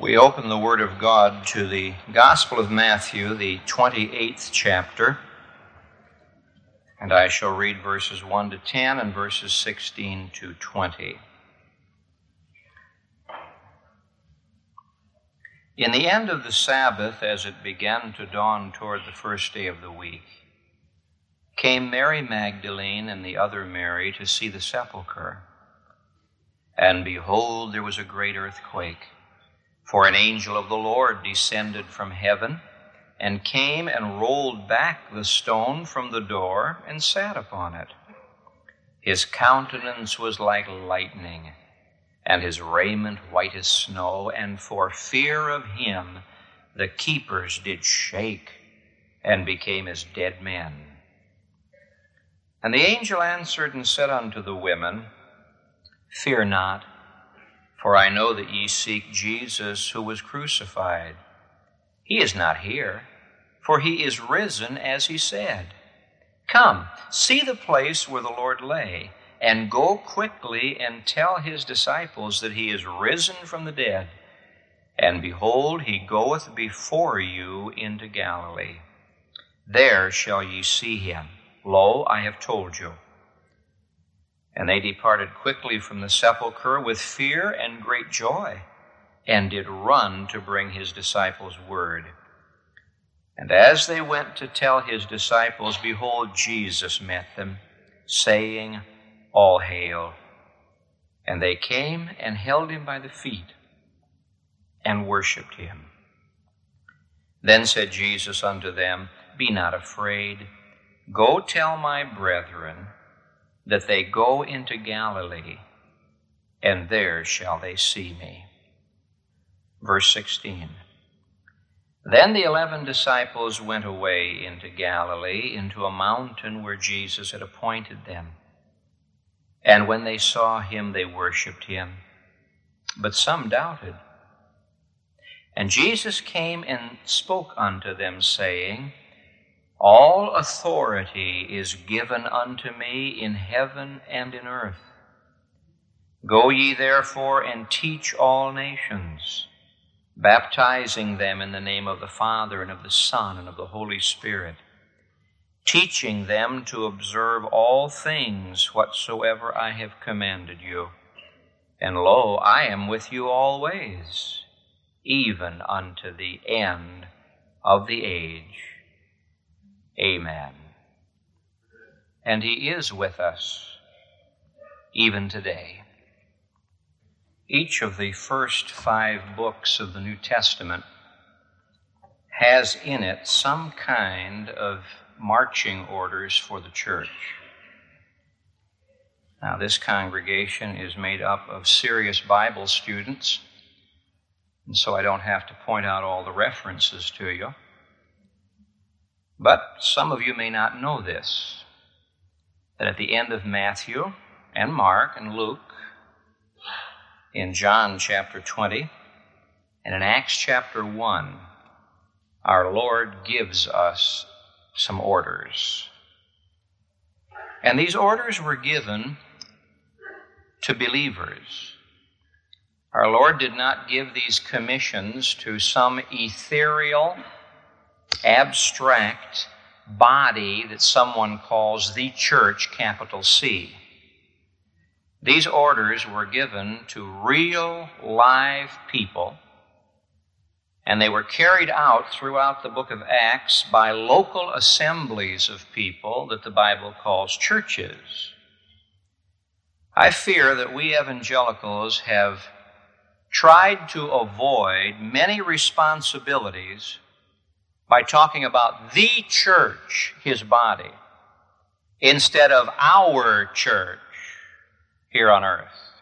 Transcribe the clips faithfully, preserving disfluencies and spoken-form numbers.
We open the Word of God to the Gospel of Matthew, the twenty-eighth chapter, and I shall read verses one to ten and verses sixteen to twenty. In the end of the Sabbath, as it began to dawn toward the first day of the week, came Mary Magdalene and the other Mary to see the sepulchre. And behold, there was a great earthquake. For an angel of the Lord descended from heaven and came and rolled back the stone from the door and sat upon it. His countenance was like lightning, and his raiment white as snow, and for fear of him the keepers did shake and became as dead men. And the angel answered and said unto the women, Fear not, for I know that ye seek Jesus who was crucified. He is not here, for he is risen as he said. Come, see the place where the Lord lay, and go quickly and tell his disciples that he is risen from the dead. And behold, he goeth before you into Galilee. There shall ye see him. Lo, I have told you. And they departed quickly from the sepulchre with fear and great joy, and did run to bring his disciples word. And as they went to tell his disciples, behold, Jesus met them, saying, All hail. And they came and held him by the feet and worshipped him. Then said Jesus unto them, Be not afraid. Go tell my brethren that they go into Galilee, and there shall they see me. Verse sixteen. Then the eleven disciples went away into Galilee, into a mountain where Jesus had appointed them. And when they saw him, they worshipped him, but some doubted. And Jesus came and spoke unto them, saying, All authority is given unto me in heaven and in earth. Go ye therefore and teach all nations, baptizing them in the name of the Father and of the Son and of the Holy Spirit, teaching them to observe all things whatsoever I have commanded you. And lo, I am with you always, even unto the end of the age. Amen. And he is with us, even today. Each of the first five books of the New Testament has in it some kind of marching orders for the church. Now, this congregation is made up of serious Bible students, and so I don't have to point out all the references to you. But some of you may not know this, that at the end of Matthew and Mark and Luke, in John chapter twenty, and in Acts chapter one, our Lord gives us some orders. And these orders were given to believers. Our Lord did not give these commissions to some ethereal, abstract body that someone calls the church, capital C. These orders were given to real, live people, and they were carried out throughout the book of Acts by local assemblies of people that the Bible calls churches. I fear that we evangelicals have tried to avoid many responsibilities by talking about the church, his body, instead of our church here on earth.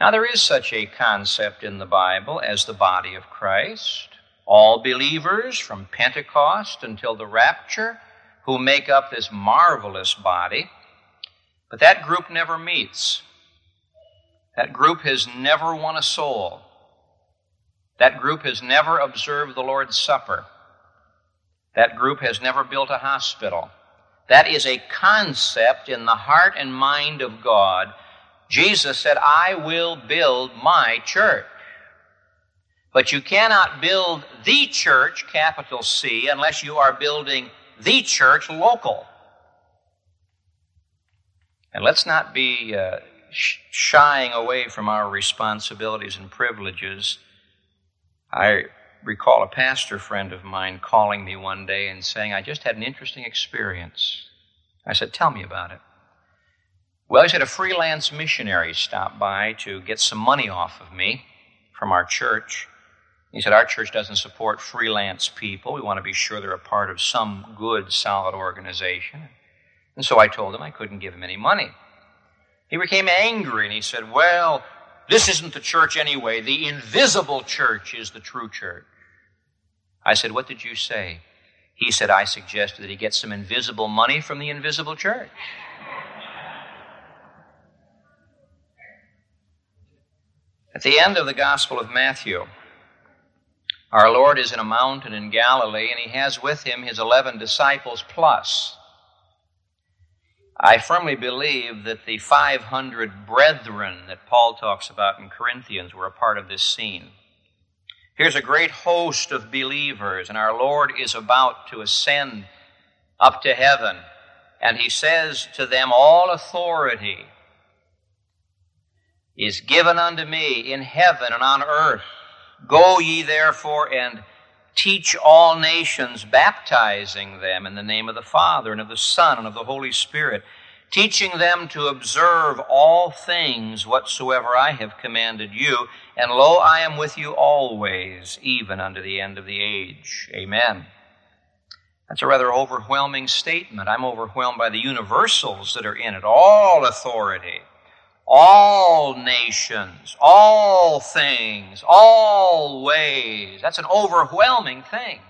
Now, there is such a concept in the Bible as the body of Christ. All believers from Pentecost until the rapture who make up this marvelous body. But that group never meets. That group has never won a soul. That group has never observed the Lord's Supper. That group has never built a hospital. That is a concept in the heart and mind of God. Jesus said, I will build my church. But you cannot build the church, capital C, unless you are building the church, local. And let's not be uh, shying away from our responsibilities and privileges. I recall a pastor friend of mine calling me one day and saying, I just had an interesting experience. I said, tell me about it. Well, he said, a freelance missionary stopped by to get some money off of me from our church. He said, our church doesn't support freelance people. We want to be sure they're a part of some good, solid organization. And so I told him I couldn't give him any money. He became angry, and he said, well, this isn't the church anyway. The invisible church is the true church. I said, what did you say? He said, I suggested that he get some invisible money from the invisible church. At the end of the Gospel of Matthew, our Lord is in a mountain in Galilee, and he has with him his eleven disciples plus. I firmly believe that the five hundred brethren that Paul talks about in Corinthians were a part of this scene. Here's a great host of believers, and our Lord is about to ascend up to heaven, and he says to them, all authority is given unto me in heaven and on earth. Go ye therefore and teach all nations, baptizing them in the name of the Father and of the Son and of the Holy Spirit, teaching them to observe all things whatsoever I have commanded you. And lo, I am with you always, even unto the end of the age. Amen. That's a rather overwhelming statement. I'm overwhelmed by the universals that are in it. All authority, all nations, all things, all ways. That's an overwhelming thing.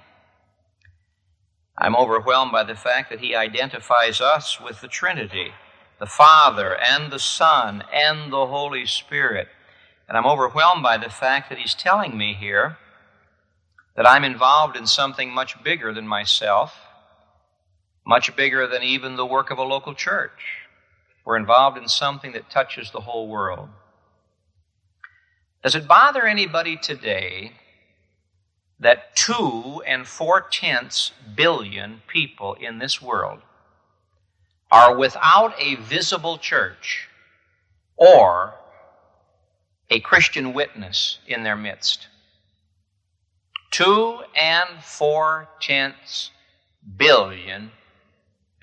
I'm overwhelmed by the fact that he identifies us with the Trinity, the Father and the Son and the Holy Spirit. And I'm overwhelmed by the fact that he's telling me here that I'm involved in something much bigger than myself, much bigger than even the work of a local church. We're involved in something that touches the whole world. Does it bother anybody today that two and four-tenths billion people in this world are without a visible church or a Christian witness in their midst? Two and four-tenths billion people.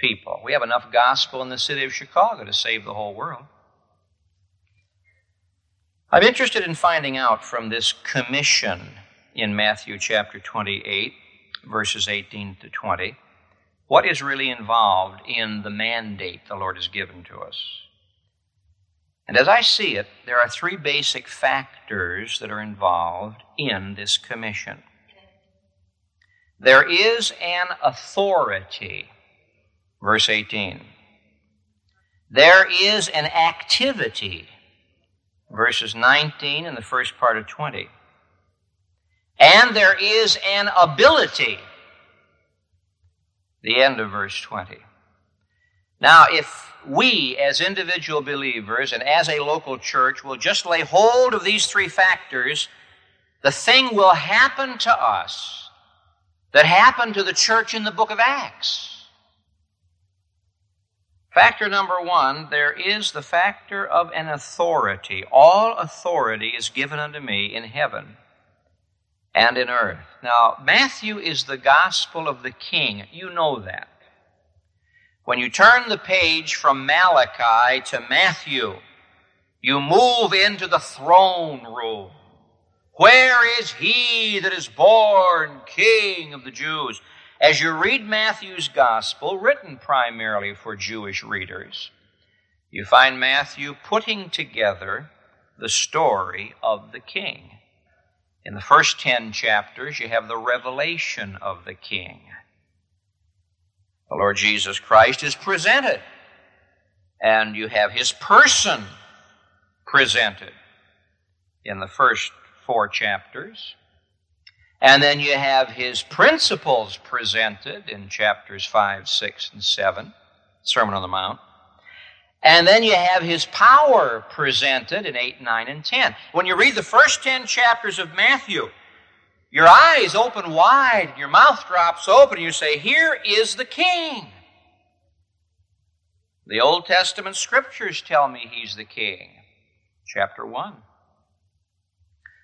People. We have enough gospel in the city of Chicago to save the whole world. I'm interested in finding out from this commission in Matthew chapter twenty-eight, verses eighteen to twenty, what is really involved in the mandate the Lord has given to us. And as I see it, there are three basic factors that are involved in this commission. There is an authority. Verse eighteen, there is an activity, verses nineteen and the first part of twenty, and there is an ability, the end of verse twenty. Now, if we as individual believers and as a local church will just lay hold of these three factors, the thing will happen to us that happened to the church in the book of Acts. Factor number one, there is the factor of an authority. All authority is given unto me in heaven and in earth. Now, Matthew is the gospel of the king. You know that. When you turn the page from Malachi to Matthew, you move into the throne room. Where is he that is born King of the Jews? As you read Matthew's gospel, written primarily for Jewish readers, you find Matthew putting together the story of the king. In the first ten chapters, you have the revelation of the king. The Lord Jesus Christ is presented, and you have his person presented in the first four chapters. And then you have his principles presented in chapters five, six, and seven, Sermon on the Mount. And then you have his power presented in eight, nine, and ten. When you read the first ten chapters of Matthew, Your eyes open wide, your mouth drops open, you say, here is the King. The Old Testament Scriptures tell me he's the King. Chapter one.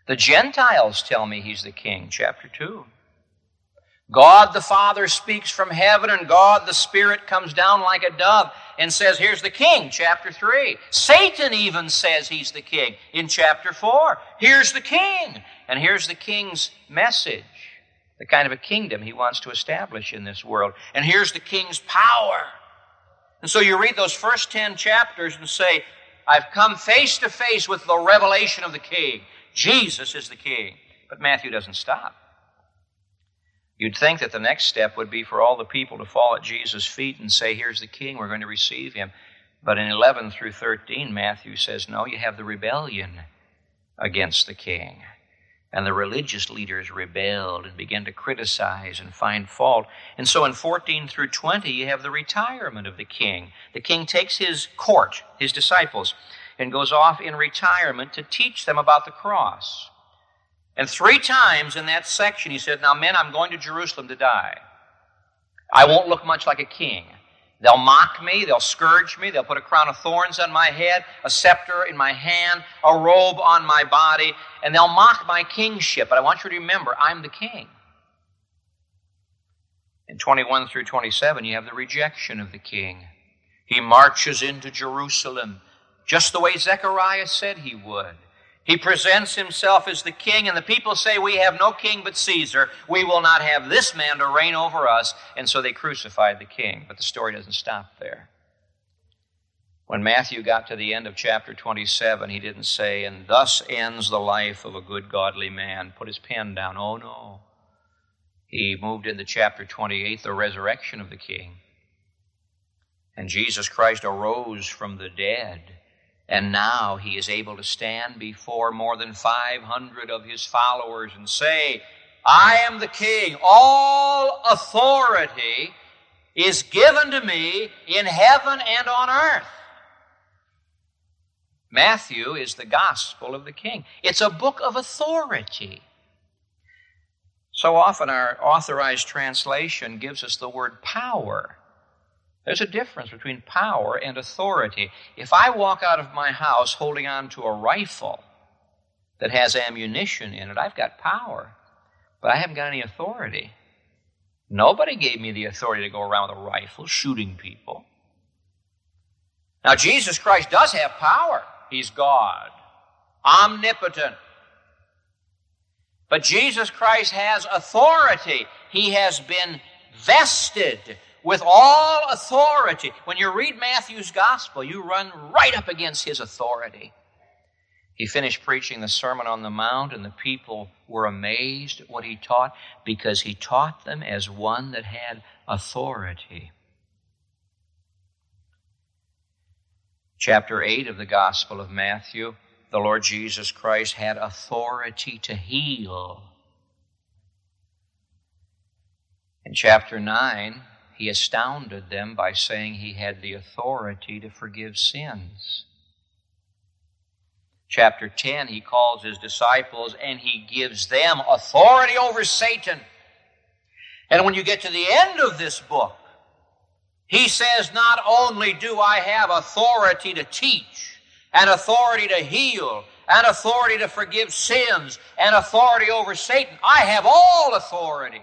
The Gentiles tell me he's the King. Chapter two. God the Father speaks from heaven, and God the Spirit comes down like a dove and says, here's the King, chapter three. Satan even says he's the King in chapter four. Here's the King, and here's the King's message, the kind of a kingdom he wants to establish in this world. And here's the King's power. And so you read those first ten chapters and say, I've come face to face with the revelation of the King. Jesus is the King. But Matthew doesn't stop. You'd think that the next step would be for all the people to fall at Jesus' feet and say, here's the King, we're going to receive him. But in eleven through thirteen, Matthew says, no, you have the rebellion against the King. And the religious leaders rebelled and began to criticize and find fault. And so in fourteen through twenty, you have the retirement of the King. The King takes his court, his disciples, and goes off in retirement to teach them about the cross. And three times in that section, he said, now men, I'm going to Jerusalem to die. I won't look much like a king. They'll mock me, they'll scourge me, they'll put a crown of thorns on my head, a scepter in my hand, a robe on my body, and they'll mock my kingship. But I want you to remember, I'm the king. In twenty-one through twenty-seven, you have the rejection of the king. He marches into Jerusalem, just the way Zechariah said he would. He presents himself as the king, and the people say, we have no king but Caesar. We will not have this man to reign over us. And so they crucified the king. But the story doesn't stop there. When Matthew got to the end of chapter twenty-seven, he didn't say, and thus ends the life of a good godly man. Put his pen down. Oh, no. He moved into chapter twenty-eight, the resurrection of the king. And Jesus Christ arose from the dead. And now he is able to stand before more than five hundred of his followers and say, I am the king. All authority is given to me in heaven and on earth. Matthew is the gospel of the king. It's a book of authority. So often our authorized translation gives us the word power. There's a difference between power and authority. If I walk out of my house holding on to a rifle that has ammunition in it, I've got power, but I haven't got any authority. Nobody gave me the authority to go around with a rifle shooting people. Now, Jesus Christ does have power. He's God, omnipotent. But Jesus Christ has authority. He has been vested with all authority. When you read Matthew's gospel, you run right up against his authority. He finished preaching the Sermon on the Mount, and the people were amazed at what he taught, because he taught them as one that had authority. Chapter eight of the Gospel of Matthew, the Lord Jesus Christ had authority to heal. In chapter nine, he astounded them by saying he had the authority to forgive sins. Chapter ten, he calls his disciples and he gives them authority over Satan. And when you get to the end of this book, he says, not only do I have authority to teach and authority to heal and authority to forgive sins and authority over Satan, I have all authority.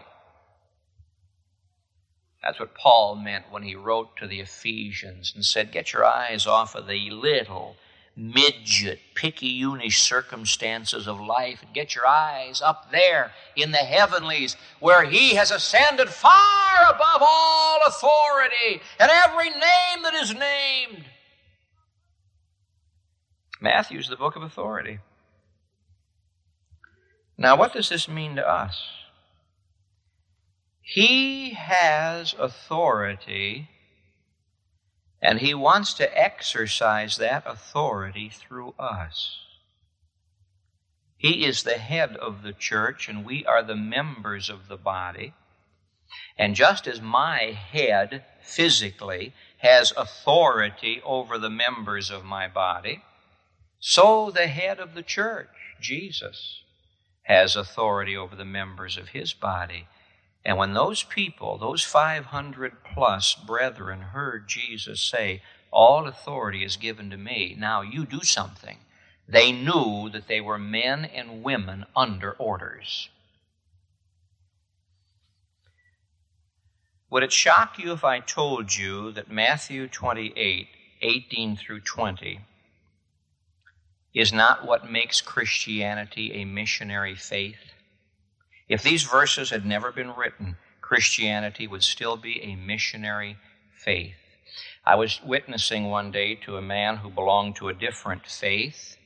That's what Paul meant when he wrote to the Ephesians and said, get your eyes off of the little midget, picayunish circumstances of life and get your eyes up there in the heavenlies where he has ascended far above all authority and every name that is named. Matthew's the book of authority. Now, what does this mean to us? He has authority, and he wants to exercise that authority through us. He is the head of the church, and we are the members of the body. And just as my head physically has authority over the members of my body, so the head of the church, Jesus, has authority over the members of his body. And when those people, those five hundred plus brethren, heard Jesus say, all authority is given to me, now you do something, they knew that they were men and women under orders. Would it shock you if I told you that Matthew twenty-eight, eighteen through twenty is not what makes Christianity a missionary faith? If these verses had never been written, Christianity would still be a missionary faith. I was witnessing one day to a man who belonged to a different faith,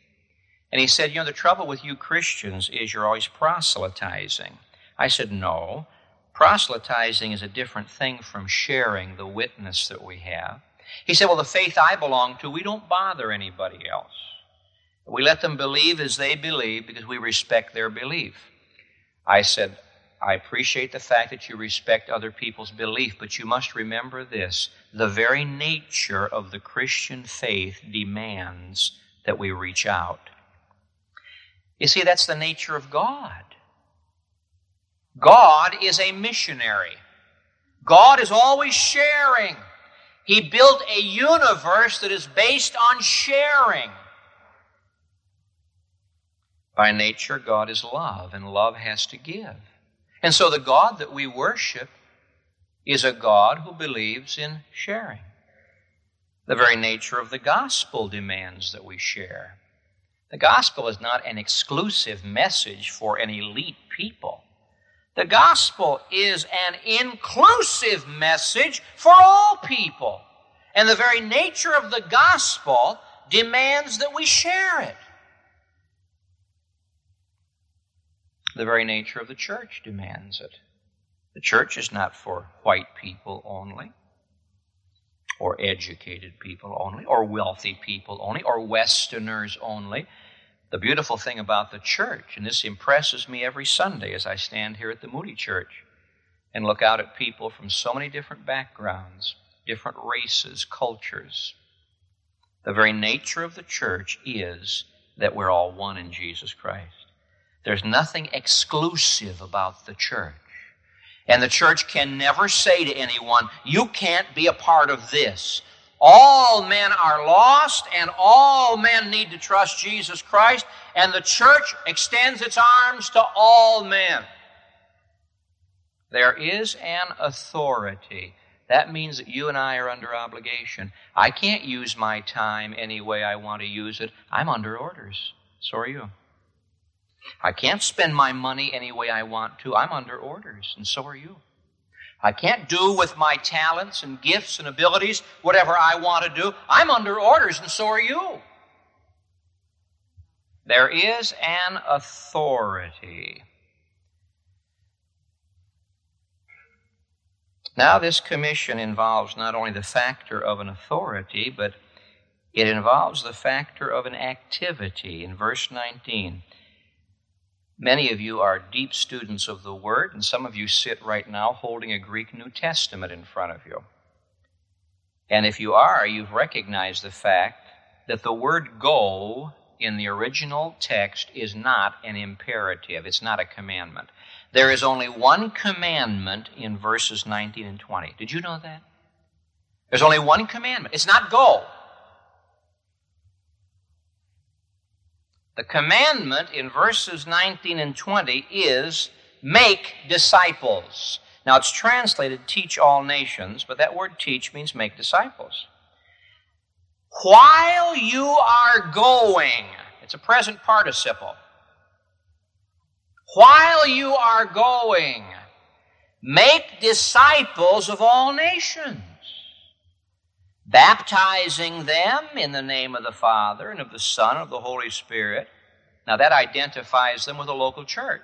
and he said, you know, the trouble with you Christians is you're always proselytizing. I said, no, proselytizing is a different thing from sharing the witness that we have. He said, well, the faith I belong to, we don't bother anybody else. We let them believe as they believe because we respect their belief. I said, I appreciate the fact that you respect other people's belief, but you must remember this. The very nature of the Christian faith demands that we reach out. You see, that's the nature of God. God is a missionary. God is always sharing. He built a universe that is based on sharing. By nature, God is love, and love has to give. And so the God that we worship is a God who believes in sharing. The very nature of the gospel demands that we share. The gospel is not an exclusive message for an elite people. The gospel is an inclusive message for all people. And the very nature of the gospel demands that we share it. The very nature of the church demands it. The church is not for white people only, or educated people only, or wealthy people only, or Westerners only. The beautiful thing about the church, and this impresses me every Sunday as I stand here at the Moody Church and look out at people from so many different backgrounds, different races, cultures. The very nature of the church is that we're all one in Jesus Christ. There's nothing exclusive about the church. And the church can never say to anyone, you can't be a part of this. All men are lost, and all men need to trust Jesus Christ, and the church extends its arms to all men. There is an authority. That means that you and I are under obligation. I can't use my time any way I want to use it. I'm under orders. So are you. I can't spend my money any way I want to. I'm under orders, and so are you. I can't do with my talents and gifts and abilities whatever I want to do. I'm under orders, and so are you. There is an authority. Now, this commission involves not only the factor of an authority, but it involves the factor of an activity. In verse nineteen, many of you are deep students of the Word, and some of you sit right now holding a Greek New Testament in front of you. And if you are, you've recognized the fact that the word go in the original text is not an imperative. It's not a commandment. There is only one commandment in verses nineteen and twenty. Did you know that? There's only one commandment. It's not go. The commandment in verses nineteen and twenty is, make disciples. Now, it's translated, teach all nations, but that word teach means make disciples. While you are going, it's a present participle. While you are going, make disciples of all nations, baptizing them in the name of the Father and of the Son and of the Holy Spirit. Now, that identifies them with a local church.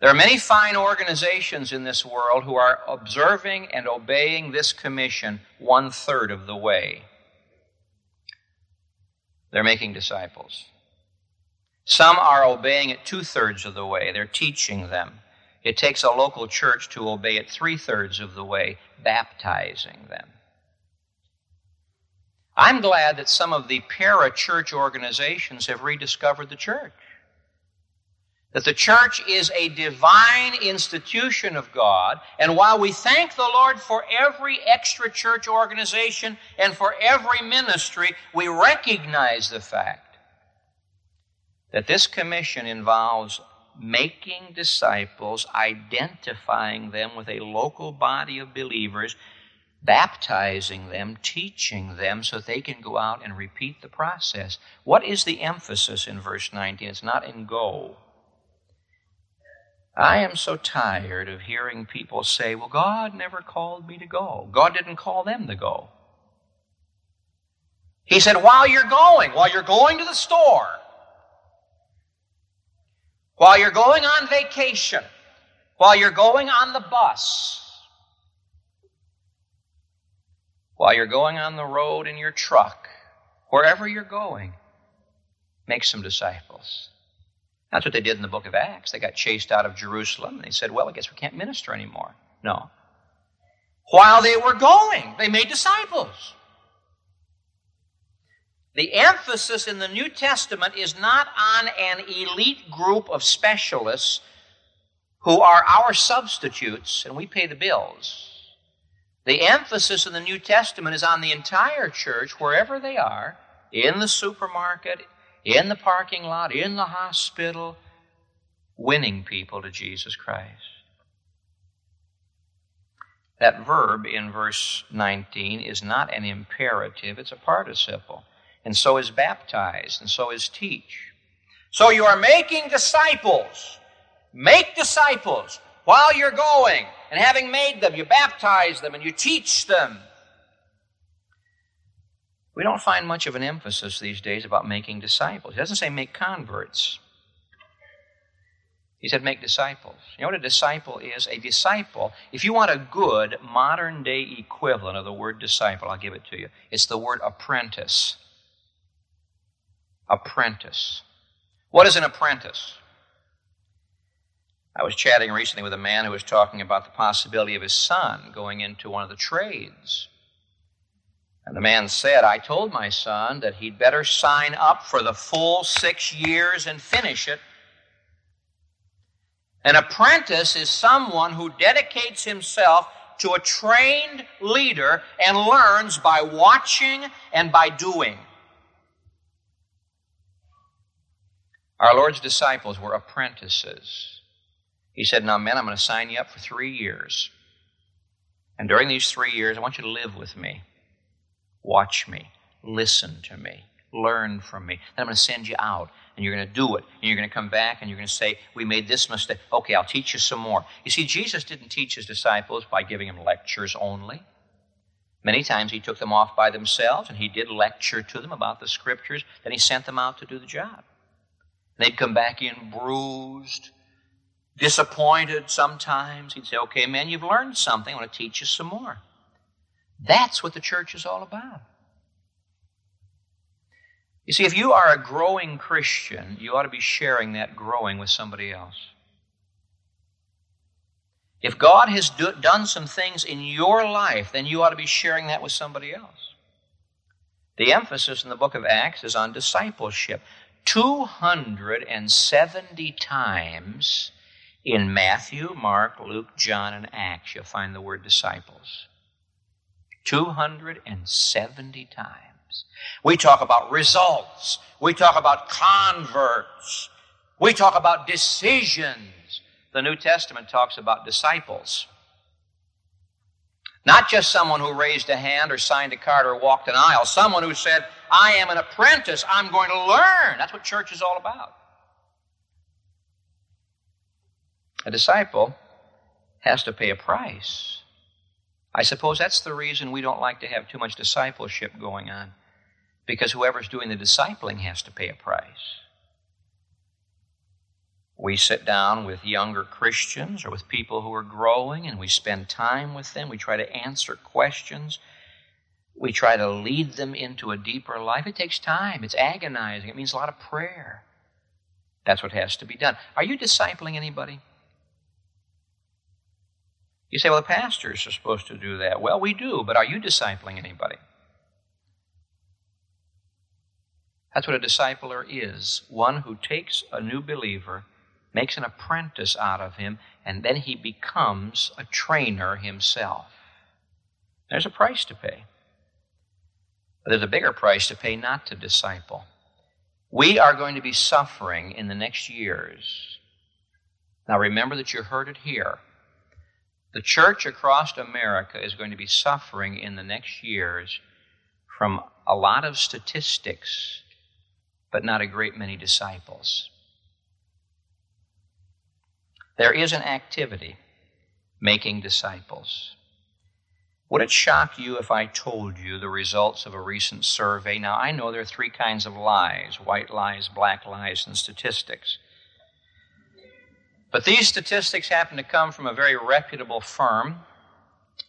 There are many fine organizations in this world who are observing and obeying this commission one-third of the way. They're making disciples. Some are obeying it two-thirds of the way. They're teaching them. It takes a local church to obey it three-thirds of the way, baptizing them. I'm glad that some of the parachurch organizations have rediscovered the church. that the church is a divine institution of God, and while we thank the Lord for every extra church organization and for every ministry, we recognize the fact that this commission involves making disciples, identifying them with a local body of believers, baptizing them, teaching them so that they can go out and repeat the process. What is the emphasis in verse nineteen? It's not in go. I am so tired of hearing people say, well, God never called me to go. God didn't call them to go. He said, while you're going, while you're going to the store, while you're going on vacation, while you're going on the bus, while you're going on the road in your truck, wherever you're going, make some disciples. That's what they did in the book of Acts. They got chased out of Jerusalem. They said, well, I guess we can't minister anymore. No. While they were going, they made disciples. The emphasis in the New Testament is not on an elite group of specialists who are our substitutes and we pay the bills. The emphasis in the New Testament is on the entire church, wherever they are, in the supermarket, in the parking lot, in the hospital, winning people to Jesus Christ. That verb in verse nineteen is not an imperative, it's a participle. And so is baptize, and so is teach. So you are making disciples. Make disciples while you're going. And having made them, you baptize them and you teach them. We don't find much of an emphasis these days about making disciples. He doesn't say make converts. He said make disciples. You know what a disciple is? A disciple, if you want a good modern-day equivalent of the word disciple, I'll give it to you. It's the word apprentice. Apprentice. What is an apprentice? I was chatting recently with a man who was talking about the possibility of his son going into one of the trades. And the man said, I told my son that he'd better sign up for the full six years and finish it. An apprentice is someone who dedicates himself to a trained leader and learns by watching and by doing. Our Lord's disciples were apprentices. He said, now men, I'm going to sign you up for three years. And during these three years, I want you to live with me. Watch me, listen to me, learn from me. Then I'm going to send you out, and you're going to do it. And you're going to come back, and you're going to say, we made this mistake. Okay, I'll teach you some more. You see, Jesus didn't teach his disciples by giving them lectures only. Many times he took them off by themselves, and he did lecture to them about the Scriptures. Then he sent them out to do the job. And they'd come back in bruised, disappointed sometimes. He'd say, okay, man, you've learned something. I want to teach you some more. That's what the church is all about. You see, if you are a growing Christian, you ought to be sharing that growing with somebody else. If God has do, done some things in your life, then you ought to be sharing that with somebody else. The emphasis in the book of Acts is on discipleship. two hundred seventy times in Matthew, Mark, Luke, John, and Acts, you'll find the word disciples. two hundred seventy times. We talk about results. We talk about converts. We talk about decisions. The New Testament talks about disciples. Not just someone who raised a hand or signed a card or walked an aisle. Someone who said, I am an apprentice. I'm going to learn. That's what church is all about. A disciple has to pay a price. I suppose that's the reason we don't like to have too much discipleship going on, because whoever's doing the discipling has to pay a price. We sit down with younger Christians or with people who are growing, and we spend time with them. We try to answer questions. We try to lead them into a deeper life. It takes time. It's agonizing. It means a lot of prayer. That's what has to be done. Are you discipling anybody? You say, well, the pastors are supposed to do that. Well, we do, but are you discipling anybody? That's what a discipler is, one who takes a new believer makes an apprentice out of him, and then he becomes a trainer himself. There's a price to pay. But there's a bigger price to pay not to disciple. We are going to be suffering in the next years. Now remember that you heard it here. The church across America is going to be suffering in the next years from a lot of statistics, but not a great many disciples. There is an activity, making disciples. Would it shock you if I told you the results of a recent survey? Now, I know there are three kinds of lies, white lies, black lies, and statistics. But these statistics happen to come from a very reputable firm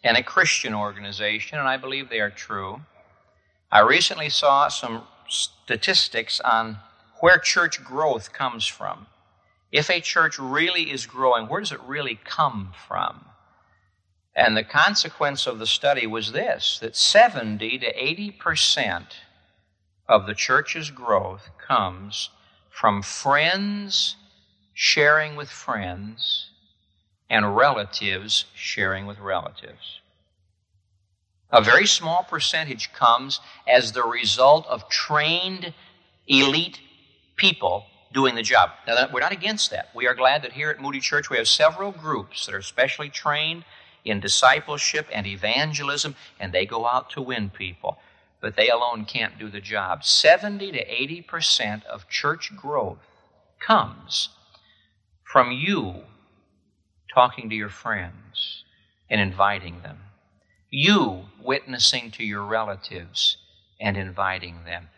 and a Christian organization, and I believe they are true. I recently saw some statistics on where church growth comes from. If a church really is growing, where does it really come from? And the consequence of the study was this, that seventy to eighty percent of the church's growth comes from friends sharing with friends and relatives sharing with relatives. A very small percentage comes as the result of trained elite people doing the job. Now, we're not against that. We are glad that here at Moody Church we have several groups that are specially trained in discipleship and evangelism, and they go out to win people. But they alone can't do the job. seventy to eighty percent of church growth comes from you talking to your friends and inviting them, you witnessing to your relatives and inviting them.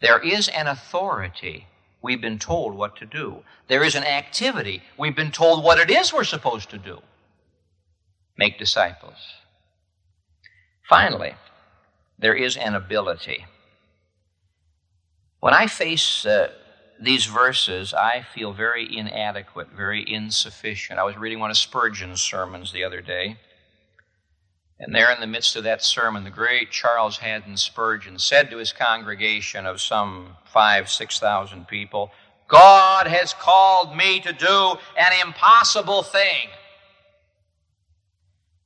There is an authority. We've been told what to do. There is an activity. We've been told what it is we're supposed to do. Make disciples. Finally, there is an ability. When I face uh, these verses, I feel very inadequate, very insufficient. I was reading one of Spurgeon's sermons the other day, and there in the midst of that sermon, the great Charles Haddon Spurgeon said to his congregation of some five, six thousand people, "God has called me to do an impossible thing."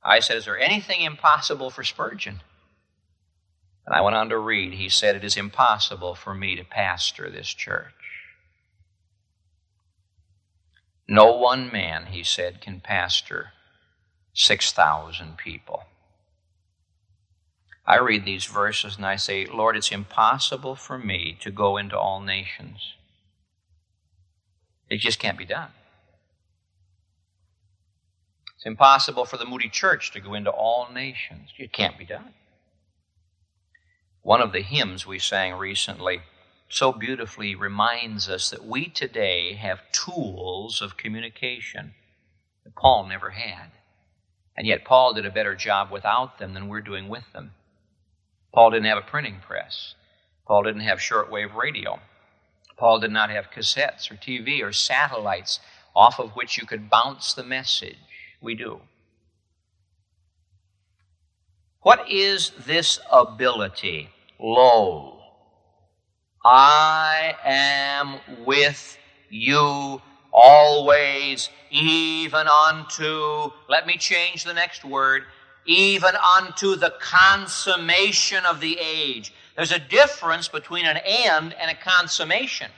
I said, "Is there anything impossible for Spurgeon?" And I went on to read. He said, "It is impossible for me to pastor this church." No one man, he said, can pastor six thousand people. I read these verses and I say, "Lord, it's impossible for me to go into all nations." It just can't be done. It's impossible for the Moody Church to go into all nations. It can't be done. One of the hymns we sang recently so beautifully reminds us that we today have tools of communication that Paul never had. And yet Paul did a better job without them than we're doing with them. Paul didn't have a printing press. Paul didn't have shortwave radio. Paul did not have cassettes or T V or satellites off of which you could bounce the message. We do. What is this ability? Lo, I am with you always, even unto, let me change the next word, even unto the consummation of the age. There's a difference between an end and a consummation.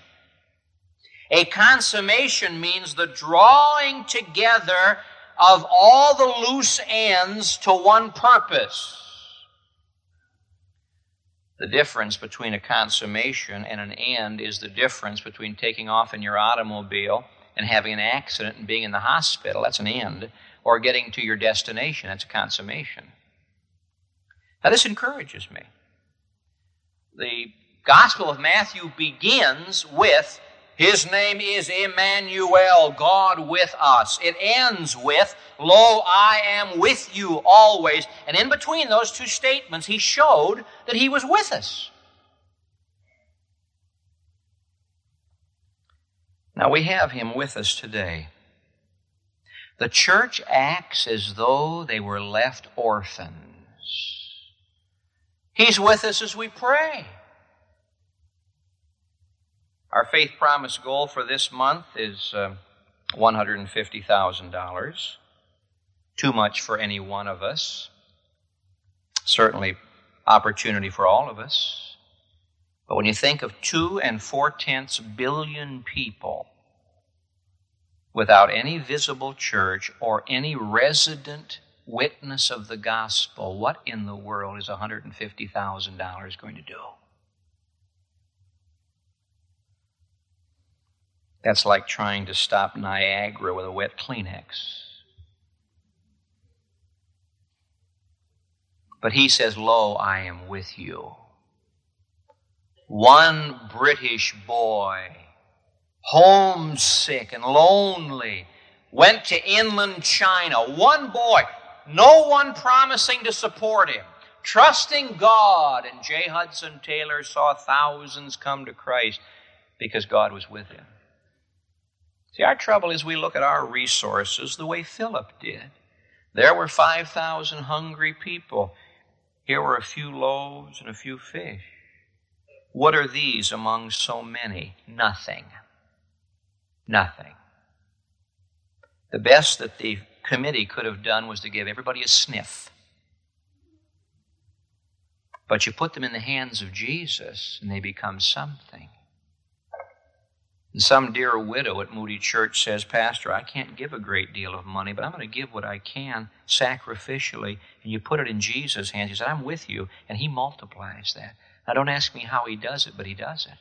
A consummation means the drawing together of all the loose ends to one purpose. The difference between a consummation and an end is the difference between taking off in your automobile and having an accident and being in the hospital. That's an end. Or getting to your destination. That's a consummation. Now, this encourages me. The Gospel of Matthew begins with, "His name is Emmanuel, God with us." It ends with, "Lo, I am with you always." And in between those two statements, he showed that he was with us. Now, we have him with us today. The church acts as though they were left orphans. He's with us as we pray. Our faith promise goal for this month is uh, one hundred fifty thousand dollars. Too much for any one of us. Certainly opportunity for all of us. But when you think of two and four-tenths billion people without any visible church or any resident witness of the gospel, what in the world is one hundred fifty thousand dollars going to do? That's like trying to stop Niagara with a wet Kleenex. But he says, "Lo, I am with you." One British boy, homesick and lonely, went to inland China. One boy, no one promising to support him, trusting God. And J. Hudson Taylor saw thousands come to Christ because God was with him. See, our trouble is we look at our resources the way Philip did. There were five thousand hungry people. Here were a few loaves and a few fish. What are these among so many? Nothing. Nothing. The best that the committee could have done was to give everybody a sniff. But you put them in the hands of Jesus and they become something. And some dear widow at Moody Church says, "Pastor, I can't give a great deal of money, but I'm going to give what I can sacrificially." And you put it in Jesus' hands. He said, "I'm with you." And he multiplies that. Now, don't ask me how he does it, but he does it.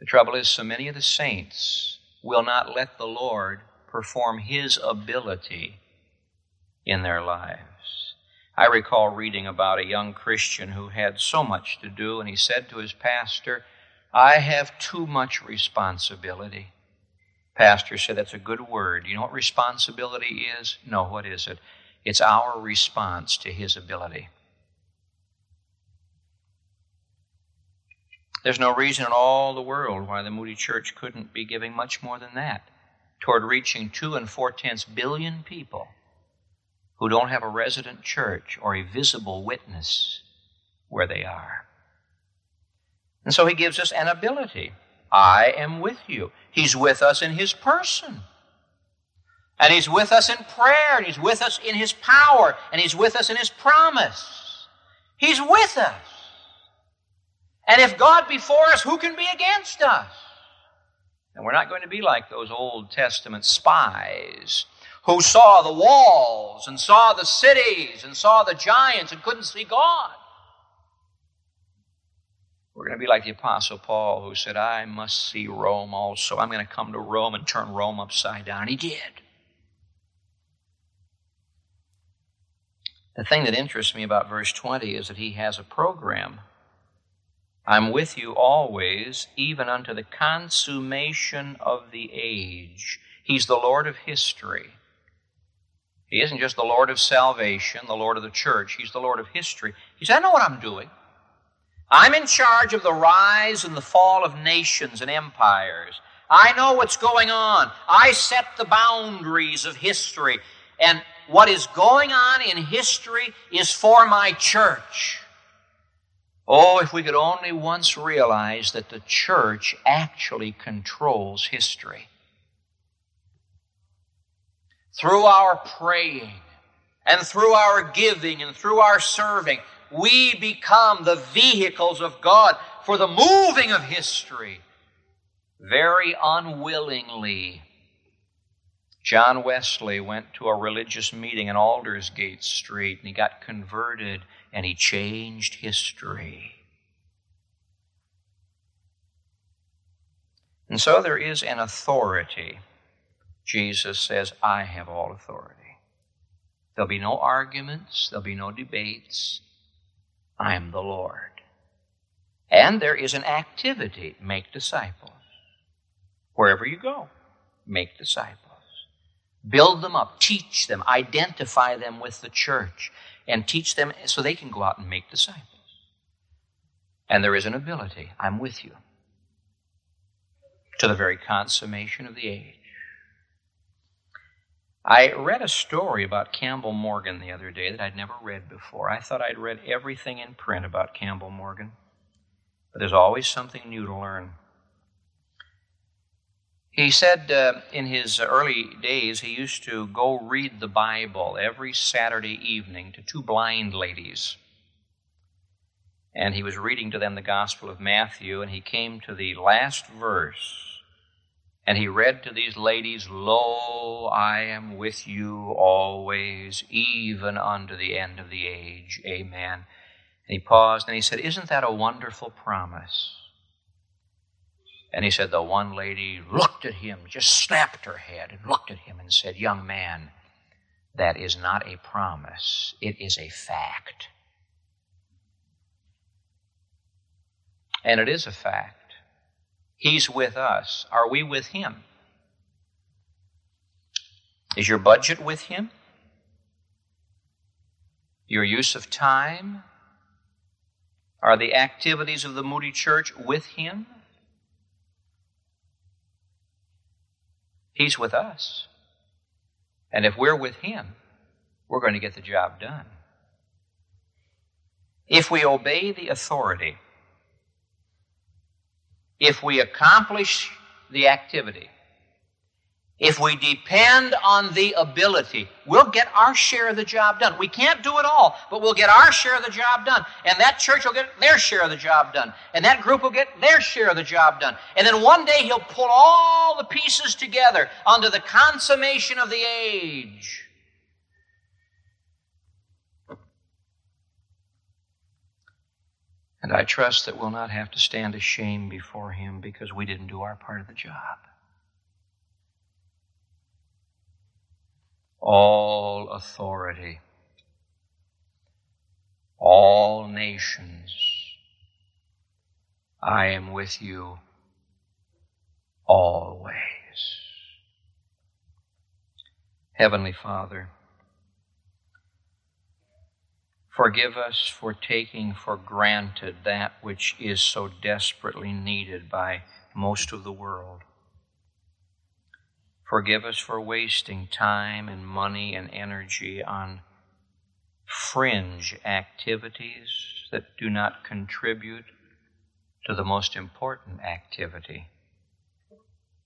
The trouble is, so many of the saints will not let the Lord perform his ability in their lives. I recall reading about a young Christian who had so much to do, and he said to his pastor, "I have too much responsibility." Pastor said, "That's a good word. You know what responsibility is?" "No, what is it?" "It's our response to his ability." There's no reason in all the world why the Moody Church couldn't be giving much more than that toward reaching two and four-tenths billion people who don't have a resident church or a visible witness where they are. And so he gives us an ability. "I am with you." He's with us in his person. And he's with us in prayer. And he's with us in his power. And he's with us in his promise. He's with us. And if God be for us, who can be against us? And we're not going to be like those Old Testament spies who saw the walls and saw the cities and saw the giants and couldn't see God. We're going to be like the Apostle Paul who said, "I must see Rome also. I'm going to come to Rome and turn Rome upside down." And he did. The thing that interests me about verse twenty is that he has a program. "I'm with you always, even unto the consummation of the age." He's the Lord of history. He isn't just the Lord of salvation, the Lord of the church. He's the Lord of history. He said, "I know what I'm doing. I'm in charge of the rise and the fall of nations and empires. I know what's going on. I set the boundaries of history. And what is going on in history is for my church." Oh, if we could only once realize that the church actually controls history. Through our praying and through our giving and through our serving, we become the vehicles of God for the moving of history, very unwillingly. John Wesley went to a religious meeting in Aldersgate Street, and he got converted, and he changed history. And so there is an authority. Jesus says, "I have all authority." There'll be no arguments. There'll be no debates. I am the Lord. And there is an activity, make disciples. Wherever you go, make disciples. Build them up, teach them, identify them with the church, and teach them so they can go out and make disciples. And there is an ability, I'm with you, to the very consummation of the age. I read a story about Campbell Morgan the other day that I'd never read before. I thought I'd read everything in print about Campbell Morgan, but there's always something new to learn. He said uh, in his early days he used to go read the Bible every Saturday evening to two blind ladies. And he was reading to them the Gospel of Matthew, and he came to the last verse, and he read to these ladies, "Lo, I am with you always, even unto the end of the age. Amen." And he paused, and he said, "Isn't that a wonderful promise?" And he said the one lady looked at him, just snapped her head and looked at him and said, "Young man, that is not a promise. It is a fact." And it is a fact. He's with us. Are we with him? Is your budget with him? Your use of time? Are the activities of the Moody Church with him? He's with us. And if we're with him, we're going to get the job done. If we obey the authority, if we accomplish the activity, if we depend on the ability, we'll get our share of the job done. We can't do it all, but we'll get our share of the job done. And that church will get their share of the job done. And that group will get their share of the job done. And then one day he'll pull all the pieces together onto the consummation of the age. And I trust that we'll not have to stand ashamed before him because we didn't do our part of the job. All authority, all nations, I am with you always. Heavenly Father, forgive us for taking for granted that which is so desperately needed by most of the world. Forgive us for wasting time and money and energy on fringe activities that do not contribute to the most important activity,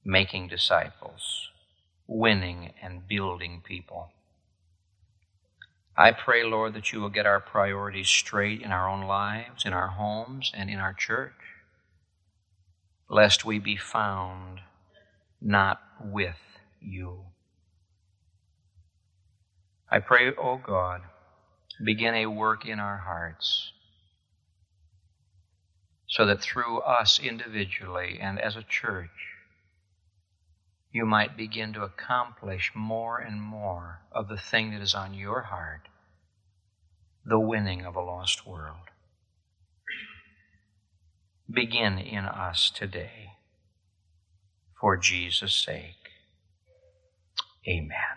making disciples, winning and building people. I pray, Lord, that you will get our priorities straight in our own lives, in our homes, and in our church, lest we be found not with you. I pray, O God, begin a work in our hearts so that through us individually and as a church, you might begin to accomplish more and more of the thing that is on your heart, the winning of a lost world. Begin in us today, for Jesus' sake. Amen.